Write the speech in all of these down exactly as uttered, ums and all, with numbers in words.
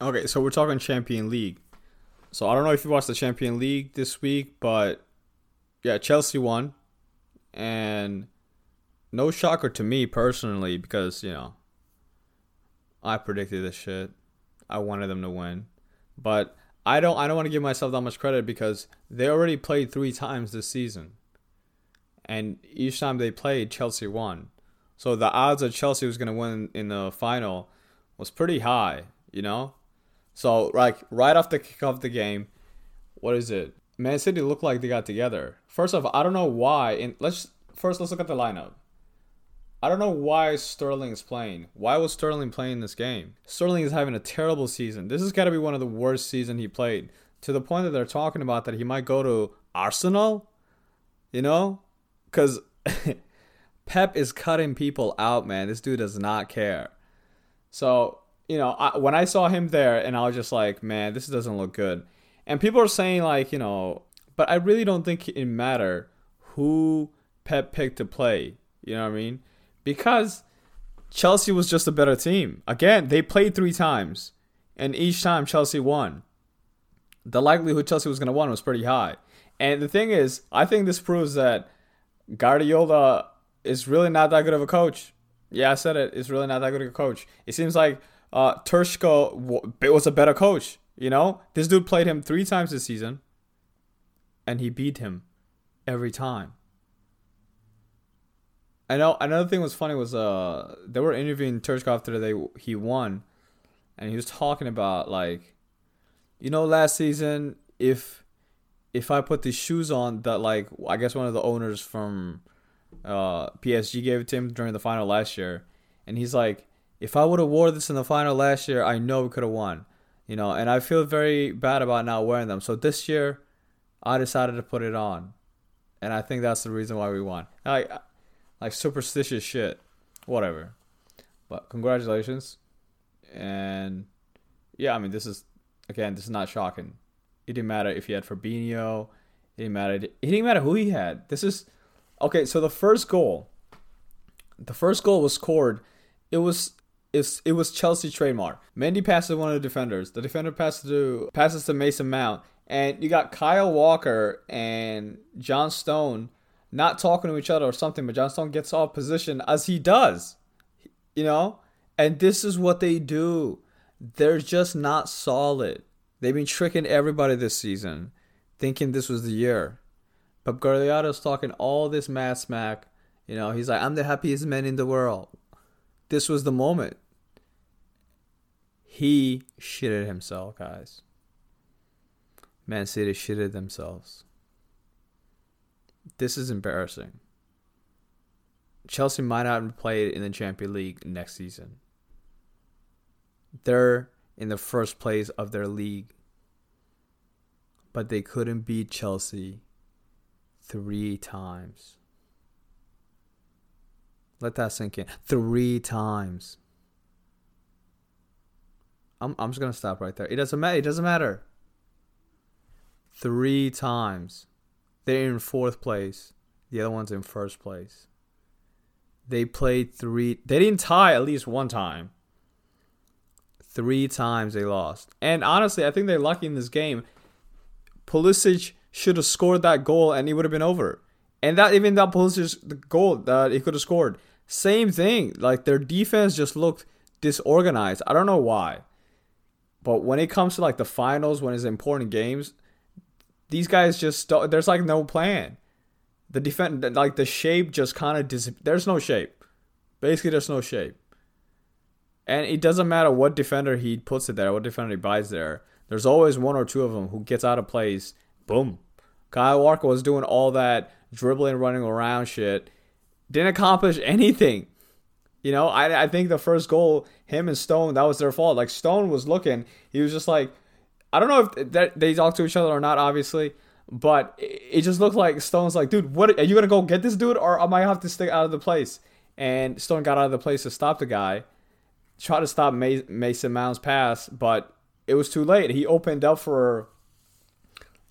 Okay, so we're talking Champions League. So I don't know if you watched the Champions League this week, but yeah, Chelsea won. And no shocker to me personally because, you know, I predicted this shit. I wanted them to win. But I don't I don't want to give myself that much credit because they already played three times this season. And each time they played, Chelsea won. So the odds that Chelsea was going to win in the final was pretty high, you know? So, like, right off the kick of the game, what is it? Man City looked like they got together. First off, I don't know why. And let's First, let's look at the lineup. I don't know why Sterling is playing. Why was Sterling playing this game? Sterling is having a terrible season. This has got to be one of the worst seasons he played. To the point that they're talking about that he might go to Arsenal, you know? Because Pep is cutting people out, man. This dude does not care. So, you know, I, when I saw him there, and I was just like, man, this doesn't look good. And people are saying, like, you know, but I really don't think it matter who Pep picked to play. You know what I mean? Because Chelsea was just a better team. Again, they played three times, and each time Chelsea won. The likelihood Chelsea was going to win was pretty high. And the thing is, I think this proves that Guardiola is really not that good of a coach. Yeah, I said it. It's really not that good of a coach. It seems like uh, Terschko was a better coach. You know, this dude played him three times this season, and he beat him every time. I know. Another thing was funny was uh they were interviewing Terschko after they he won, and he was talking about, like, you know, last season if if I put these shoes on that, like, I guess one of the owners from uh P S G gave it to him during the final last year, and he's like, if I would have wore this in the final last year, I know we could have won, you know, and I feel very bad about not wearing them. So this year, I decided to put it on, and I think that's the reason why we won. Like. Like superstitious shit. Whatever. But congratulations. And yeah, I mean, this is, again, this is not shocking. It didn't matter if he had Fabinho. It didn't matter. It didn't matter who he had. This is, okay, so the first goal. The first goal was scored. It was it's, it was Chelsea trademark. Mendy passes one of the defenders. The defender passes to, passes to Mason Mount. And you got Kyle Walker and John Stone not talking to each other or something, but John Stone gets off position as he does, you know? And this is what they do. They're just not solid. They've been tricking everybody this season, thinking this was the year. But Guardiola's talking all this mad smack. You know, he's like, I'm the happiest man in the world. This was the moment. He shitted himself, guys. Man City shitted themselves. This is embarrassing. Chelsea might not play in the Champions League next season. They're in the first place of their league. But they couldn't beat Chelsea three times. Let that sink in. Three times. I'm I'm just gonna stop right there. It doesn't matter. It doesn't matter. Three times. They're in fourth place. The other one's in first place. They played three. They didn't tie at least one time. Three times they lost. And honestly, I think they're lucky in this game. Pulisic should have scored that goal and it would have been over. And that even that Pulisic's goal that he could have scored. Same thing. Like, their defense just looked disorganized. I don't know why. But when it comes to, like, the finals, when it's important games, these guys just, there's like no plan. The defense, like the shape just kind of, dis- there's no shape. Basically, there's no shape. And it doesn't matter what defender he puts it there, what defender he buys there. There's always one or two of them who gets out of place. Boom. Kyle Walker was doing all that dribbling, running around shit. Didn't accomplish anything. You know, I, I think the first goal, him and Stone, that was their fault. Like, Stone was looking, he was just like, I don't know if they talk to each other or not, obviously, but it just looked like Stone's like, dude, what are you going to go get this dude, or am I have to stick out of the place? And Stone got out of the place to stop the guy, try to stop Mason Mount's pass, but it was too late. He opened up for,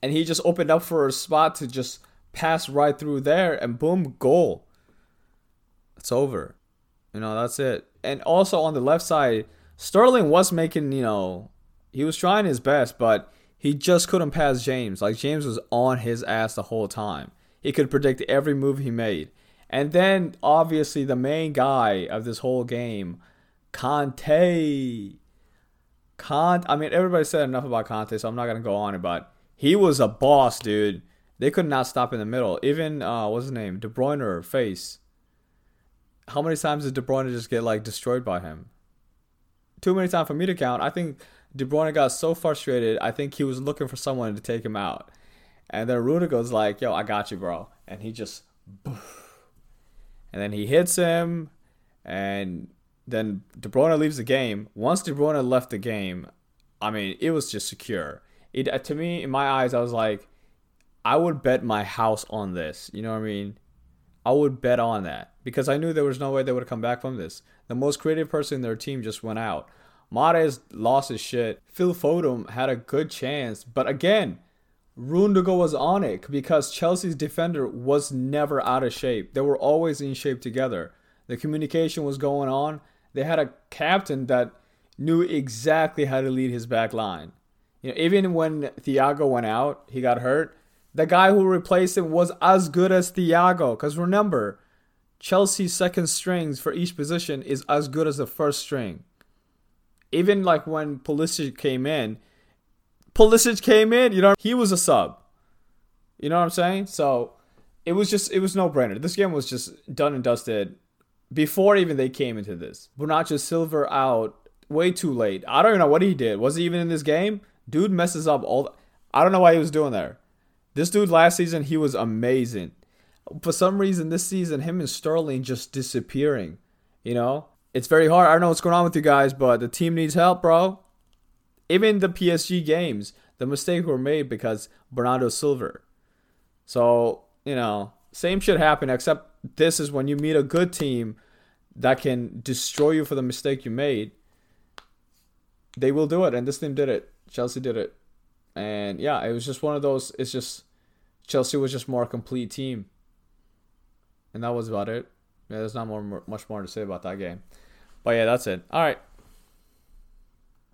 and he just opened up for a spot to just pass right through there, and boom, goal. It's over. You know, that's it. And also on the left side, Sterling was making, you know, he was trying his best, but he just couldn't pass James. Like, James was on his ass the whole time. He could predict every move he made. And then, obviously, the main guy of this whole game, Kanté. Kanté, I mean, everybody said enough about Kanté, so I'm not going to go on about. He was a boss, dude. They could not stop in the middle. Even, uh, what's his name? De Bruyne, face. How many times did De Bruyne just get, like, destroyed by him? Too many times for me to count. I think De Bruyne got so frustrated, I think he was looking for someone to take him out. And then Rudiger's like, yo, I got you, bro. And he just, boof. And then he hits him. And then De Bruyne leaves the game. Once De Bruyne left the game, I mean, it was just secure. It, to me, in my eyes, I was like, I would bet my house on this. You know what I mean? I would bet on that. Because I knew there was no way they would have come back from this. The most creative person in their team just went out. Marez lost his shit. Phil Foden had a good chance. But again, Rudiger was on it because Chelsea's defender was never out of shape. They were always in shape together. The communication was going on. They had a captain that knew exactly how to lead his back line. You know, even when Thiago went out, he got hurt. The guy who replaced him was as good as Thiago. Because remember, Chelsea's second strings for each position is as good as the first string. Even like when Pulisic came in, Pulisic came in, you know, he was a sub. You know what I'm saying? So it was just, it was no-brainer. This game was just done and dusted before even they came into this. Bonaccio Silva out way too late. I don't even know what he did. Was he even in this game? Dude messes up all the, I don't know why he was doing there. This dude last season, he was amazing. For some reason, this season, him and Sterling just disappearing. You know? It's very hard. I don't know what's going on with you guys, but the team needs help, bro. Even the P S G games, the mistakes were made because Bernardo Silva. So, you know, same shit happened, except this is when you meet a good team that can destroy you for the mistake you made. They will do it, and this team did it. Chelsea did it. And, yeah, it was just one of those, it's just, Chelsea was just more a complete team. And that was about it. Yeah, there's not more, much more to say about that game. But, yeah, that's it. All right.